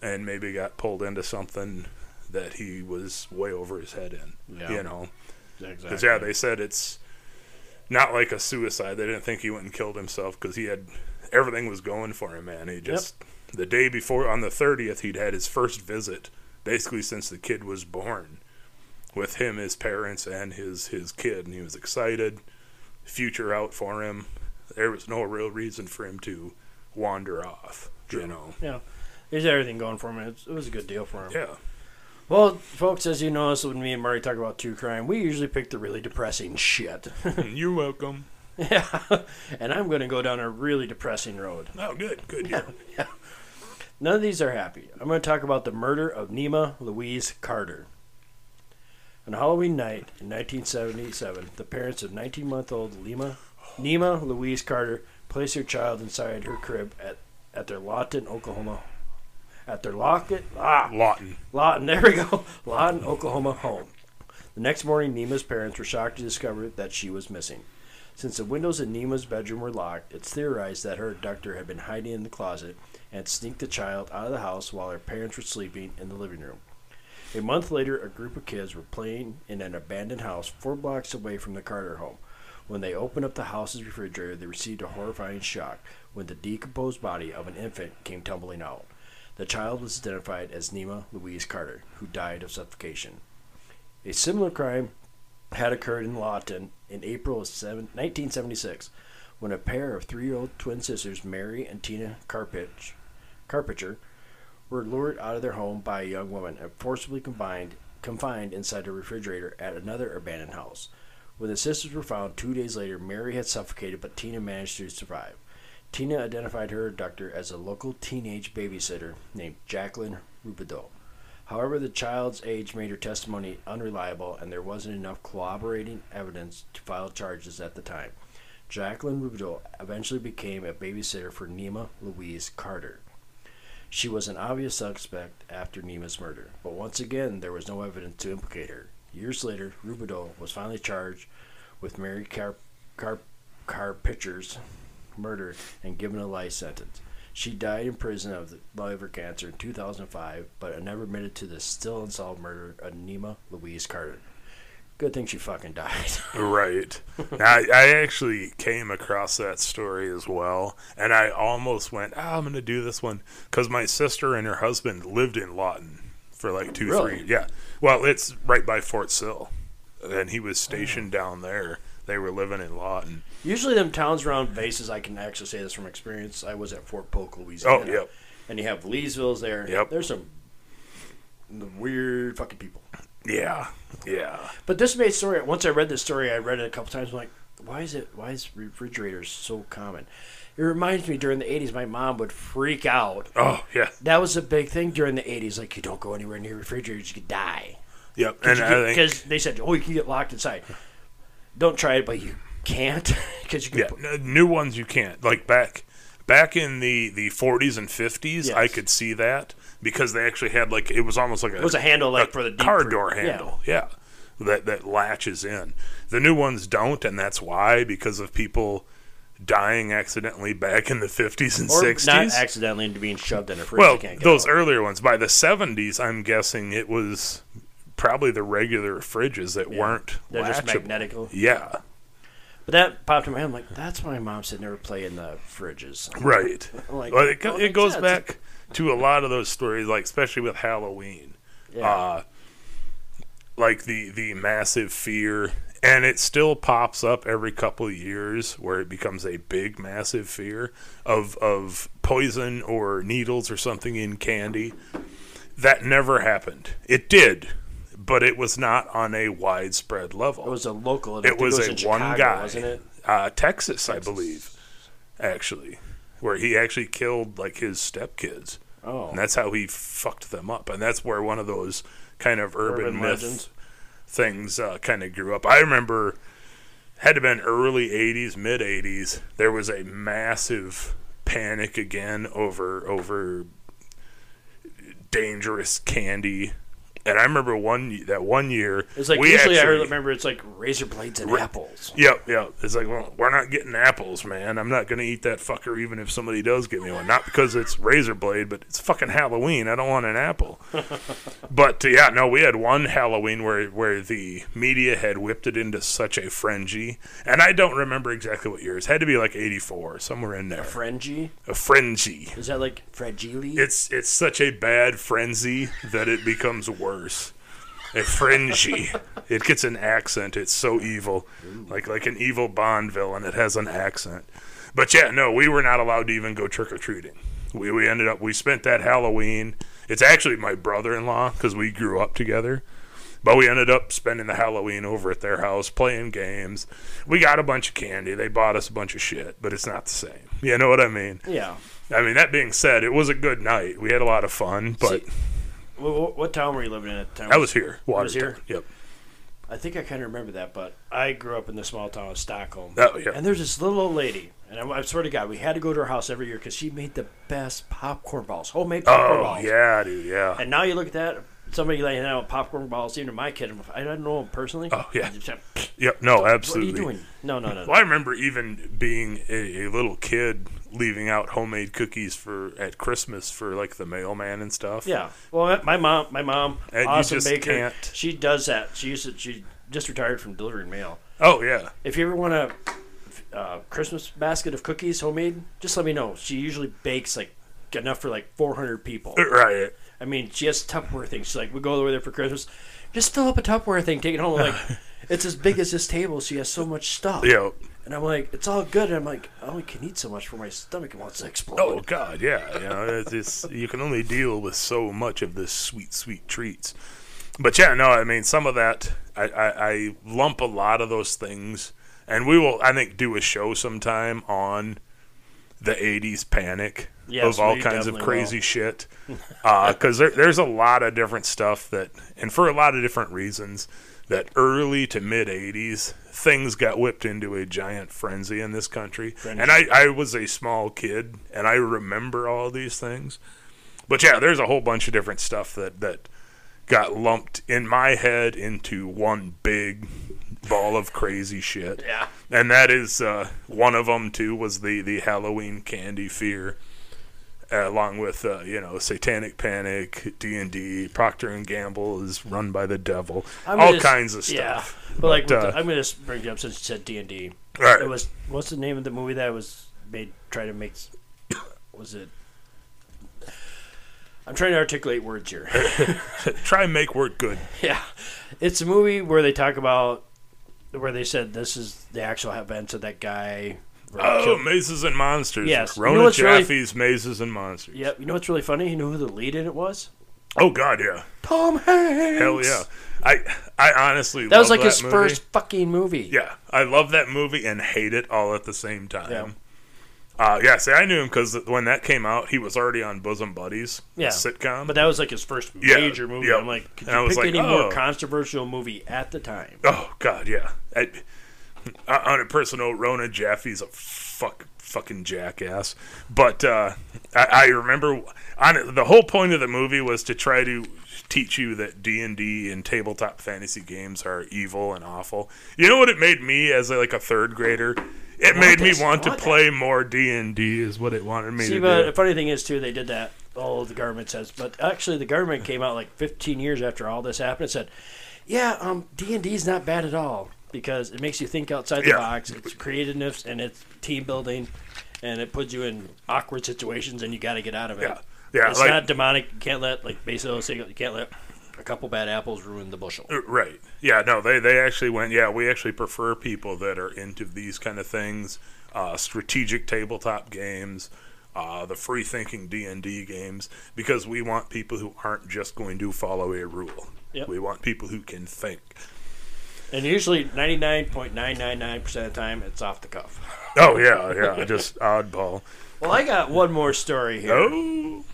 and maybe got pulled into something that he was way over his head in. Yeah. You know? Exactly. Because, yeah, they said it's not like a suicide. They didn't think he went and killed himself because he had... Everything was going for him, man. He just... Yep. The day before, on the 30th, he'd had his first visit, basically since the kid was born, with him, his parents, and his kid. And he was excited. Future out for him. There was no real reason for him to wander off, you know. Yeah. There's everything going for him. It was a good deal for him. Yeah. Well, folks, as you notice, when me and Marty talk about true crime, we usually pick the really depressing shit. You're welcome. Yeah. And I'm going to go down a really depressing road. Oh, good. Good. Yeah. Yeah. None of these are happy. I'm going to talk about the murder of Nema Louise Carter. On Halloween night in 1977, the parents of 19-month-old Nema Louise Carter placed their child inside her crib at their Lawton, Oklahoma. At their Lawton. There we go. Lawton, Oklahoma home. The next morning, Nema's parents were shocked to discover that she was missing. Since the windows in Nema's bedroom were locked, it's theorized that her abductor had been hiding in the closet and sneaked the child out of the house while her parents were sleeping in the living room. A month later, a group of kids were playing in an abandoned house 4 blocks away from the Carter home. When they opened up the house's refrigerator, they received a horrifying shock when the decomposed body of an infant came tumbling out. The child was identified as Nema Louise Carter, who died of suffocation. A similar crime had occurred in Lawton in April of 1976, when a pair of 3-year-old twin sisters, Mary and Tina Carpenter, were lured out of their home by a young woman and forcibly confined inside a refrigerator at another abandoned house. When the sisters were found 2 days later, Mary had suffocated, but Tina managed to survive. Tina identified her abductor as a local teenage babysitter named Jacqueline Roubideaux. However, the child's age made her testimony unreliable, and there wasn't enough corroborating evidence to file charges at the time. Jacqueline Roubideaux eventually became a babysitter for Nema Louise Carter. She was an obvious suspect after Nema's murder, but once again, there was no evidence to implicate her. Years later, Roubideaux was finally charged with Mary Carpenter's murder and given a life sentence. She died in prison of liver cancer in 2005, but never admitted to the still unsolved murder of Nema Louise Carter. Good thing she fucking died. Right. I actually came across that story as well, and I almost went, I'm going to do this one, because my sister and her husband lived in Lawton for like 2-3 years. Yeah. Well, it's right by Fort Sill, and he was stationed down there. They were living in Lawton. Usually them towns around bases, I can actually say this from experience. I was at Fort Polk, Louisiana. Oh, yep. And you have Leesville's there. Yep. There's some weird fucking people. Yeah, yeah. But this made story, once I read this story, I read it a couple times. I'm like, why is refrigerators so common? It reminds me during the 80s, my mom would freak out. Oh, yeah. That was a big thing during the 80s. Like, you don't go anywhere near refrigerators, you could die. Yep. Because they said, you can get locked inside. Don't try it, but you can't. Cause you can new ones you can't. Like back in the 40s and 50s, yes. I could see that because they actually had like it was almost like a, it was a handle like for the deep car door handle. Yeah. That latches in. The new ones don't, and that's why because of people dying accidentally back in the 50s and 60s. Not accidentally into being shoved in a fridge. Well, those earlier ones by the 70s, I'm guessing it was probably the regular fridges that weren't they're latchable. Just magnetical. Yeah. But that popped in my head. I'm like, that's why my mom said never play in the fridges. Right. Like, well, it goes back to a lot of those stories, like especially with Halloween. Yeah. Like the massive fear, and it still pops up every couple of years where it becomes a big, massive fear of poison or needles or something in candy. That never happened. It did. But it was not on a widespread level. It was a local. It was in Chicago, wasn't it? Texas, I believe, actually, where he actually killed like his stepkids. Oh, and that's how he fucked them up, and that's where one of those kind of urban myth things kind of grew up. I remember, had to been early '80s, mid '80s. There was a massive panic again over dangerous candy. And I remember that one year. It's like, usually I remember it's like razor blades and apples. Yep. It's like, well, we're not getting apples, man. I'm not going to eat that fucker even if somebody does give me one. Not because it's razor blade, but it's fucking Halloween. I don't want an apple. But, yeah, no, we had one Halloween where the media had whipped it into such a frenzy. And I don't remember exactly what year. It had to be like 84, somewhere in there. A frenzy? A frenzy. Is that like fragile? It's such a bad frenzy that it becomes worse. A frenzy. It gets an accent. It's so evil. Like an evil Bond villain. It has an accent. But yeah, no, we were not allowed to even go trick-or-treating. We ended up, we spent that Halloween. It's actually my brother-in-law because we grew up together. But we ended up spending the Halloween over at their house playing games. We got a bunch of candy. They bought us a bunch of shit, but it's not the same. You know what I mean? Yeah. I mean, that being said, it was a good night. We had a lot of fun, but... See, what town were you living in at the time? I was here. Watertown. Yep. I think I kind of remember that, but I grew up in the small town of Stockholm. Oh, yeah. And there's this little old lady, and I swear to God, we had to go to her house every year because she made the best popcorn balls, homemade popcorn balls. Oh, yeah, dude, yeah. And now you look at that, somebody laying out with popcorn balls, even to my kid, I don't know him personally. Oh, yeah. Yep, no, absolutely. What are you doing? No. Well, I remember even being a little kid leaving out homemade cookies at Christmas for like the mailman and stuff. Yeah. Well, my mom, and awesome baker. Can't. She does that. She just retired from delivering mail. Oh yeah. If you ever want a Christmas basket of cookies homemade, just let me know. She usually bakes like enough for like 400 people. Right. I mean, she has Tupperware things. She's like, we go over there for Christmas. Just fill up a Tupperware thing, take it home. I'm like, it's as big as this table. She has so much stuff. Yeah. And I'm like, it's all good. And I'm like, I only can eat so much for my stomach wants to explode. Oh, God, yeah. You know, you can only deal with so much of this sweet, sweet treats. But, yeah, no, I mean, some of that, I lump a lot of those things. And we will, I think, do a show sometime on the 80s panic of all kinds of crazy shit. Because there's a lot of different stuff that, and for a lot of different reasons, that early to mid-'80s, things got whipped into a giant frenzy in this country. Frenzy. And I was a small kid, and I remember all these things. But, yeah, there's a whole bunch of different stuff that got lumped in my head into one big ball of crazy shit. Yeah. And that is one of them, too, was the Halloween candy fear, along with, Satanic Panic, D&D, Procter & Gamble is run by the devil, kinds of stuff. Yeah, but I'm going to bring it up since you said D&D. Right. It was, what's the name of the movie that was made, try to make, was it? I'm trying to articulate words here. Try and make word good. Yeah. It's a movie where they talk about, where they said this is the actual events of that guy. Mazes and Monsters. Yes. Rona Jaffe's Mazes and Monsters. Yep. You know what's really funny? You know who the lead in it was? Oh, God, yeah. Tom Hanks. Hell, yeah. I honestly love that movie. That was like his first fucking movie. Yeah. I love that movie and hate it all at the same time. Yeah. I knew him because when that came out, he was already on Bosom Buddies, a sitcom. But that was like his first major movie. Yeah. I'm like, could you pick any more controversial movie at the time? Oh, God, yeah. On a personal, Rona Jaffe's a fucking jackass. But I remember the whole point of the movie was to try to teach you that D&D and tabletop fantasy games are evil and awful. You know what it made me as a third grader? It made me want to play more D&D is what it wanted me to do. But the funny thing is, too, they did that. Oh, the government says. But actually, the government came out like 15 years after all this happened and said, yeah, D&D's not bad at all. Because it makes you think outside the box, it's creativeness, and it's team building, and it puts you in awkward situations, and you got to get out of it. Yeah, it's not demonic. You can't let you can't let a couple bad apples ruin the bushel. Right. Yeah. No. They actually went. Yeah. We actually prefer people that are into these kind of things, strategic tabletop games, the free thinking D&D games, because we want people who aren't just going to follow a rule. Yep. We want people who can think. And usually 99.999% of the time, it's off the cuff. Oh, yeah, just oddball. Well, I got one more story here. Oh.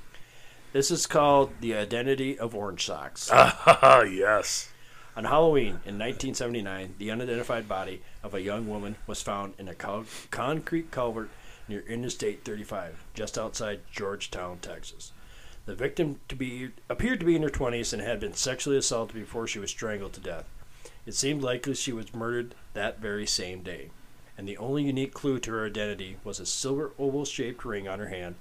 This is called The Identity of Orange Socks. Ah, yes. On Halloween in 1979, the unidentified body of a young woman was found in a concrete culvert near Interstate 35, just outside Georgetown, Texas. The victim appeared to be in her 20s and had been sexually assaulted before she was strangled to death. It seemed likely she was murdered that very same day, and the only unique clue to her identity was a silver oval-shaped ring on her hand.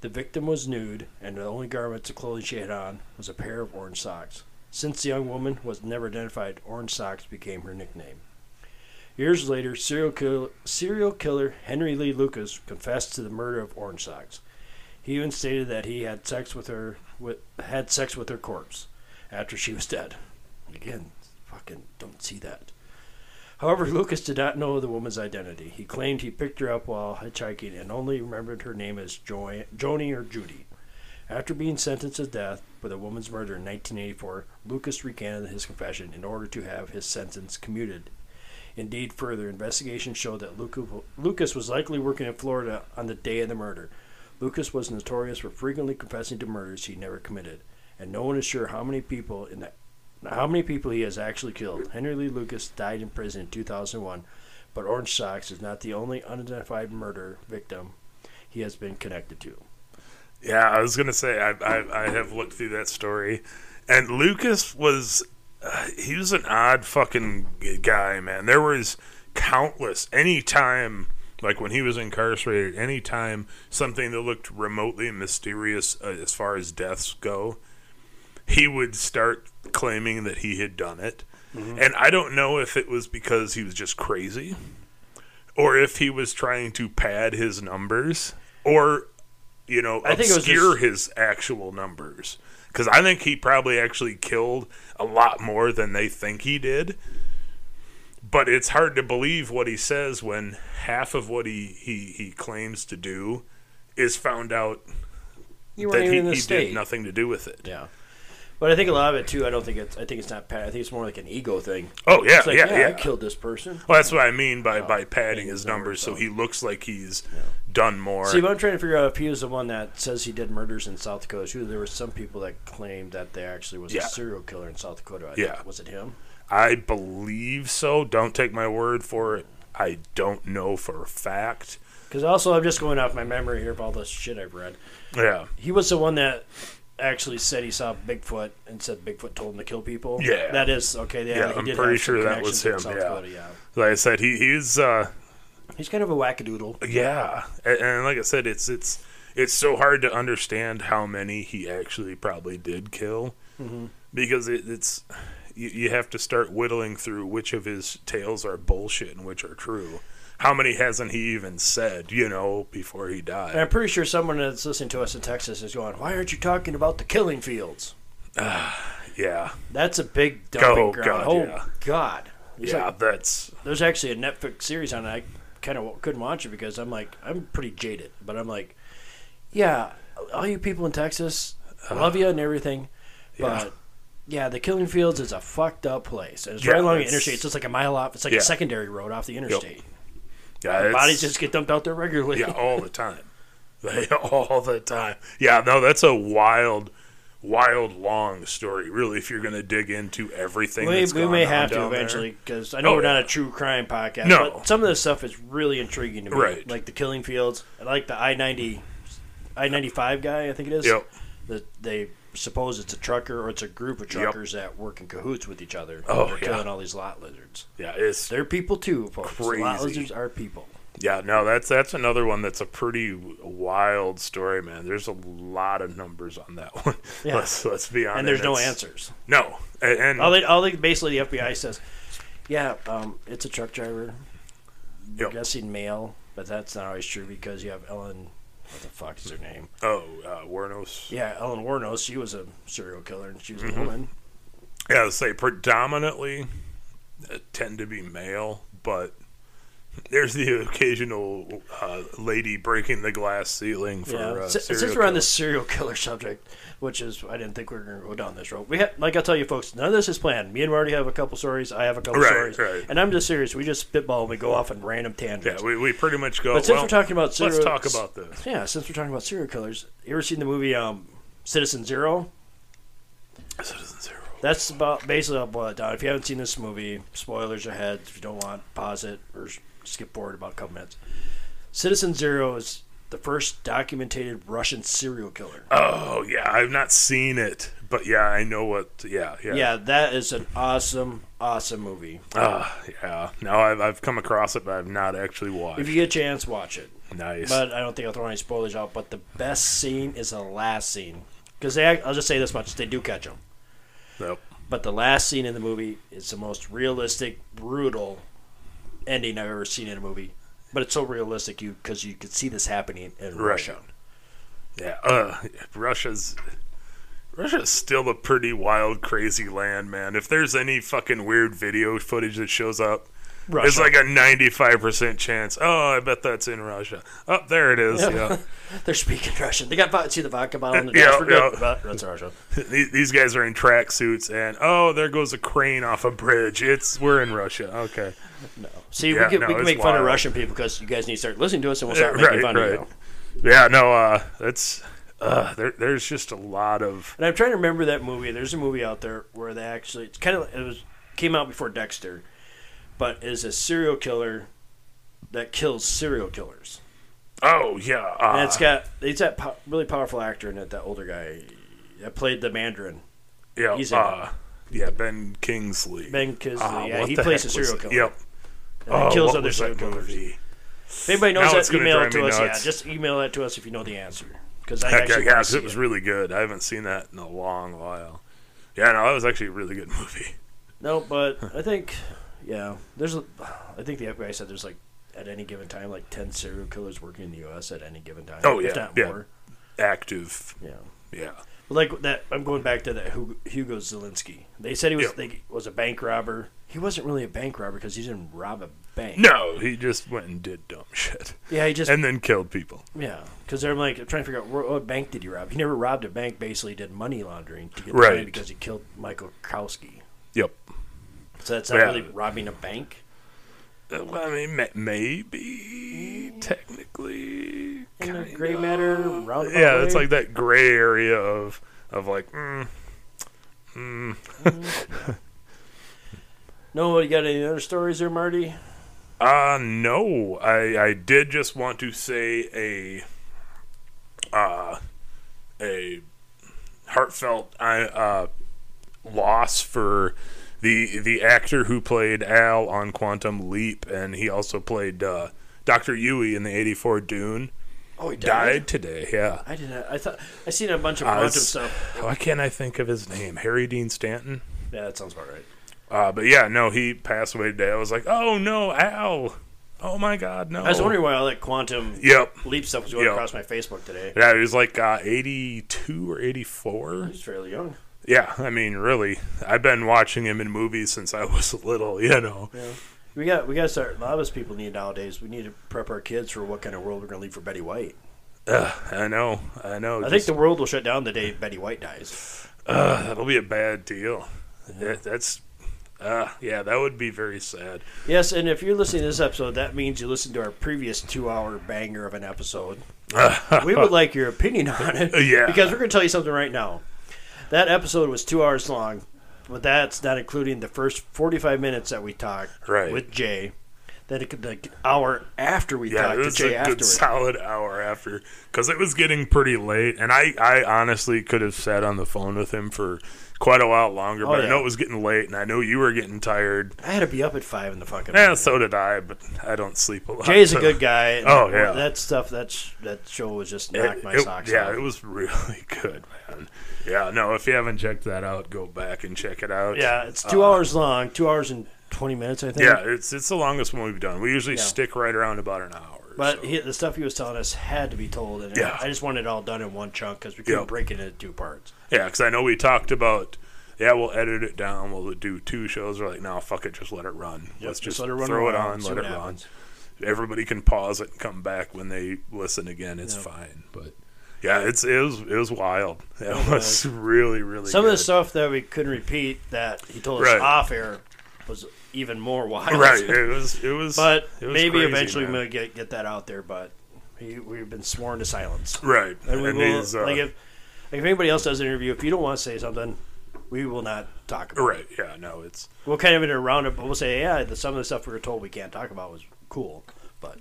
The victim was nude, and the only garment of clothing she had on was a pair of orange socks. Since the young woman was never identified, Orange Socks became her nickname. Years later, serial killer Henry Lee Lucas confessed to the murder of Orange Socks. He even stated that he had sex with her corpse after she was dead. Again, fucking don't see that. However, Lucas did not know the woman's identity. He claimed he picked her up while hitchhiking and only remembered her name as Joni or Judy. After being sentenced to death for the woman's murder in 1984, Lucas recanted his confession in order to have his sentence commuted. Indeed, further investigation showed that Lucas was likely working in Florida on the day of the murder. Lucas was notorious for frequently confessing to murders he never committed, and no one is sure how many people he has actually killed. Henry Lee Lucas died in prison in 2001, but Orange Socks is not the only unidentified murder victim he has been connected to. Yeah, I was going to say, I have looked through that story, and Lucas was, he was an odd fucking guy, man. There was countless, anytime, like when he was incarcerated, anytime something that looked remotely mysterious as far as deaths go, he would start claiming that he had done it. Mm-hmm. And I don't know if it was because he was just crazy, or if he was trying to pad his numbers, or... you know, obscure his actual numbers. Because I think he probably actually killed a lot more than they think he did. But it's hard to believe what he says when half of what he claims to do is found out that he did nothing to do with it. Yeah. But I think a lot of it, too, I think it's not padding. I think it's more like an ego thing. Oh, yeah, it's like, yeah. I killed this person. Well, that's what I mean by padding his numbers so he looks like he's done more. See, but I'm trying to figure out if he was the one that says he did murders in South Dakota, too. There were some people that claimed that there actually was a serial killer in South Dakota. I think. Was it him? I believe so. Don't take my word for it. I don't know for a fact. Because also, I'm just going off my memory here of all the shit I've read. Yeah. He was the one that... actually said he saw Bigfoot and said Bigfoot told him to kill people. Yeah. That is, okay, I'm pretty sure that was him, Dakota. Like I said, he's kind of a wackadoodle. Yeah. And like I said, it's so hard to understand how many he actually probably did kill. Mm-hmm. Because it's... You have to start whittling through which of his tales are bullshit and which are true. How many hasn't he even said, before he died? And I'm pretty sure someone that's listening to us in Texas is going, why aren't you talking about the killing fields? Yeah. That's a big dumping ground. God. There's actually a Netflix series on it. I kind of couldn't watch it because I'm pretty jaded. But I'm like, yeah, all you people in Texas, love you and everything, but... yeah, the Killing Fields is a fucked up place. And it's right along the interstate. It's just like a mile off. It's like a secondary road off the interstate. Yep. Yeah, bodies just get dumped out there regularly. Yeah, all the time. All the time. Yeah, no, that's a wild, wild long story, really, if you're going to dig into everything that's going on. We may have to eventually, because I know we're not a true crime podcast. No. But some of this stuff is really intriguing to me. Right. Like the Killing Fields. I like the I-95 guy, I think it is. Yep. They suppose it's a trucker or it's a group of truckers that work in cahoots with each other. They're killing all these lot lizards. Yeah, they're people too, folks. Crazy. Lot lizards are people. Yeah, no, that's another one that's a pretty wild story, man. There's a lot of numbers on that one. Yeah. Let's be honest. And there's no answers. No, and all they basically the FBI says, it's a truck driver. Yep. I'm guessing male, but that's not always true because you have Ellen. What the fuck is her name? Oh, Wuornos. Yeah, Ellen Wuornos. She was a serial killer, and she was a woman. Yeah, I'd say predominantly tend to be male, but there's the occasional lady breaking the glass ceiling for serial Since we're on the serial killer subject, which is, I didn't think we were going to go down this road. Like I'll tell you, folks, none of this is planned. Me and Marty have a couple stories. I have a couple stories. Right. And I'm just serious. We just spitball and we go off on random tangents. Yeah, we pretty much go, but since we're talking about serial... let's talk about this. Yeah, since we're talking about serial killers, you ever seen the movie Citizen Zero? Citizen Zero. That's about basically how it down. If you haven't seen this movie, spoilers ahead. If you don't want, pause it or skip forward about a couple minutes. Citizen Zero is the first documented Russian serial killer. Oh, yeah. I've not seen it, but yeah, I know what. Yeah. Yeah, that is an awesome, awesome movie. Yeah. No, I've come across it, but I've not actually watched. If you get a chance, watch it. Nice. But I don't think I'll throw any spoilers out, but the best scene is the last scene. Because I'll just say this much, they do catch him. Nope. But the last scene in the movie is the most realistic, brutal ending I've ever seen in a movie. But it's so realistic, because you could see this happening in Russia. Yeah, Russia's still a pretty wild, crazy land, man. If there's any fucking weird video footage that shows up, Russia. There's like a 95% chance. Oh, I bet that's in Russia. Oh, there it is. Yeah. They're speaking Russian. They got the vodka bottle in the dashboard. That's Russia. These guys are in tracksuits, and there goes a crane off a bridge. We're in Russia. Okay. No. See, yeah, we can make fun of Russian people because you guys need to start listening to us, and we'll start making fun of you. Yeah. No. That's there's just a lot of. And I'm trying to remember that movie. There's a movie out there where they actually came out before Dexter. But is a serial killer that kills serial killers. Oh yeah, and it's that really powerful actor in it. That older guy that played the Mandarin. Yeah, he's Ben Kingsley. He plays a serial killer. Yep, and kills other serial killers. If anybody knows that, email it to us. Nuts. Yeah, just email it to us if you know the answer. Because it was really good. I haven't seen that in a long while. Yeah, no, that was actually a really good movie. No, but I think. Yeah, I think the FBI said there's at any given time 10 serial killers working in the U.S. at any given time. Oh yeah, if not more. Active. Yeah. That, I'm going back to that Hugo Selenski. They said he was a bank robber. He wasn't really a bank robber because he didn't rob a bank. No, he just went and did dumb shit. Yeah, and then killed people. Yeah, because they're I'm trying to figure out what bank did he rob. He never robbed a bank. Basically, did money laundering to get the money because he killed Michael Kerkowski. Yep. So that's not really robbing a bank? Well, I mean, maybe, technically. In a gray matter, roundabout way? It's like that gray area No, you got any other stories there, Marty? No. I did just want to say a heartfelt loss for the actor who played Al on Quantum Leap, and he also played Dr. Yui in the '84 Dune. Oh, he died today. Yeah, I did. I thought I seen a bunch of quantum stuff. Why can't I think of his name? Harry Dean Stanton. Yeah, that sounds about right. But yeah, no, he passed away today. I was like, oh no, Al. Oh my God, no. I was wondering why all that quantum leap stuff was going across my Facebook today. Yeah, he was 82 or 84. He's fairly young. Yeah, I mean, really, I've been watching him in movies since I was little, you know. Yeah. We got to start. A lot of us people need nowadays. We need to prep our kids for what kind of world we're going to leave for Betty White. I know. I think the world will shut down the day Betty White dies. That'll be a bad deal. Yeah. That would be very sad. Yes, and if you're listening to this episode, that means you listened to our previous 2-hour banger of an episode. We would like your opinion on it. Yeah, because we're going to tell you something right now. That episode was 2 hours long, but that's not including the first 45 minutes that we talked with Jay. Then the hour after we talked to Jay afterwards. Yeah, it was a good solid hour after, because it was getting pretty late, and I honestly could have sat on the phone with him for quite a while longer, but I know it was getting late, and I know you were getting tired. I had to be up at 5 in the fucking morning. Yeah, so did I, but I don't sleep a lot. Jay's a good guy. And that show was just knocked my socks off. Yeah, it was really good, man. Yeah, no, if you haven't checked that out, go back and check it out. Yeah, it's 2 hours long, 2 hours and 20 minutes, I think. Yeah, it's the longest one we've done. We usually stick right around about an hour. But the stuff he was telling us had to be told, and I just wanted it all done in one chunk because we couldn't break it into two parts. Yeah, because I know we talked about, we'll edit it down, we'll do two shows. We're like, no, fuck it, just let it run. Yep, Let's just let it run throw around, it on, let it happens. Run. Everybody can pause it and come back when they listen again. It's fine, but... Yeah, it was wild. It was really, really good. Some of the stuff that we couldn't repeat that he told us off air was even more wild. Right. It was But it was maybe crazy, eventually man. We'll get that out there, but we've been sworn to silence. Right. And we will if anybody else does an interview, if you don't want to say something, we will not talk about it. Right, yeah, no, we'll kind of in a roundup, but we'll say, some of the stuff we were told we can't talk about was cool. But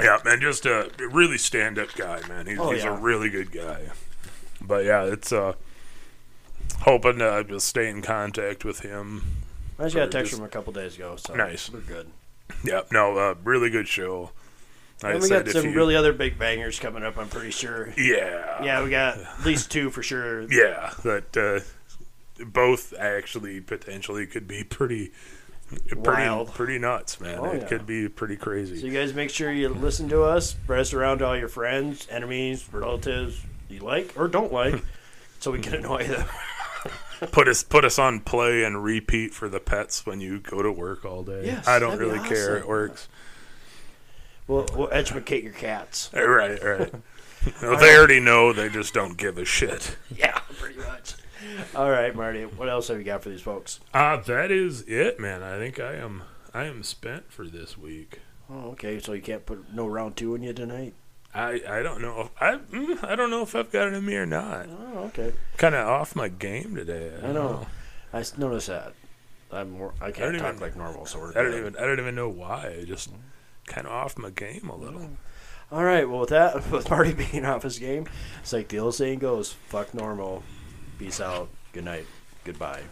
Yeah, man, just a really stand-up guy, man. He's a really good guy. But, yeah, it's hoping to just stay in contact with him. I just got a text from a couple days ago, so nice. We're good. Yeah, no, really good show. And we got some really other big bangers coming up, I'm pretty sure. Yeah. Yeah, we got at least two for sure. Yeah, that both actually potentially could be pretty nuts, man. Oh, it could be pretty crazy. So you guys make sure you listen to us, spread us around to all your friends, enemies, relatives you like or don't like, so we can annoy them. Put us on play and repeat for the pets when you go to work all day. Yes, I don't really care. It works. We'll educate your cats. Right. Well, they already know. They just don't give a shit. Yeah, pretty much. All right, Marty. What else have you got for these folks? That is it, man. I think I am spent for this week. Oh, okay. So you can't put no round two in you tonight? I don't know. I don't know if I've got it in me or not. Oh, okay. Kind of off my game today. I know. I noticed that. I can't talk like normal. So I don't even know why. I just kind of off my game a little. All right. Well, with Marty being off his game, it's like the old saying goes: "Fuck normal." Peace out. Good night. Goodbye.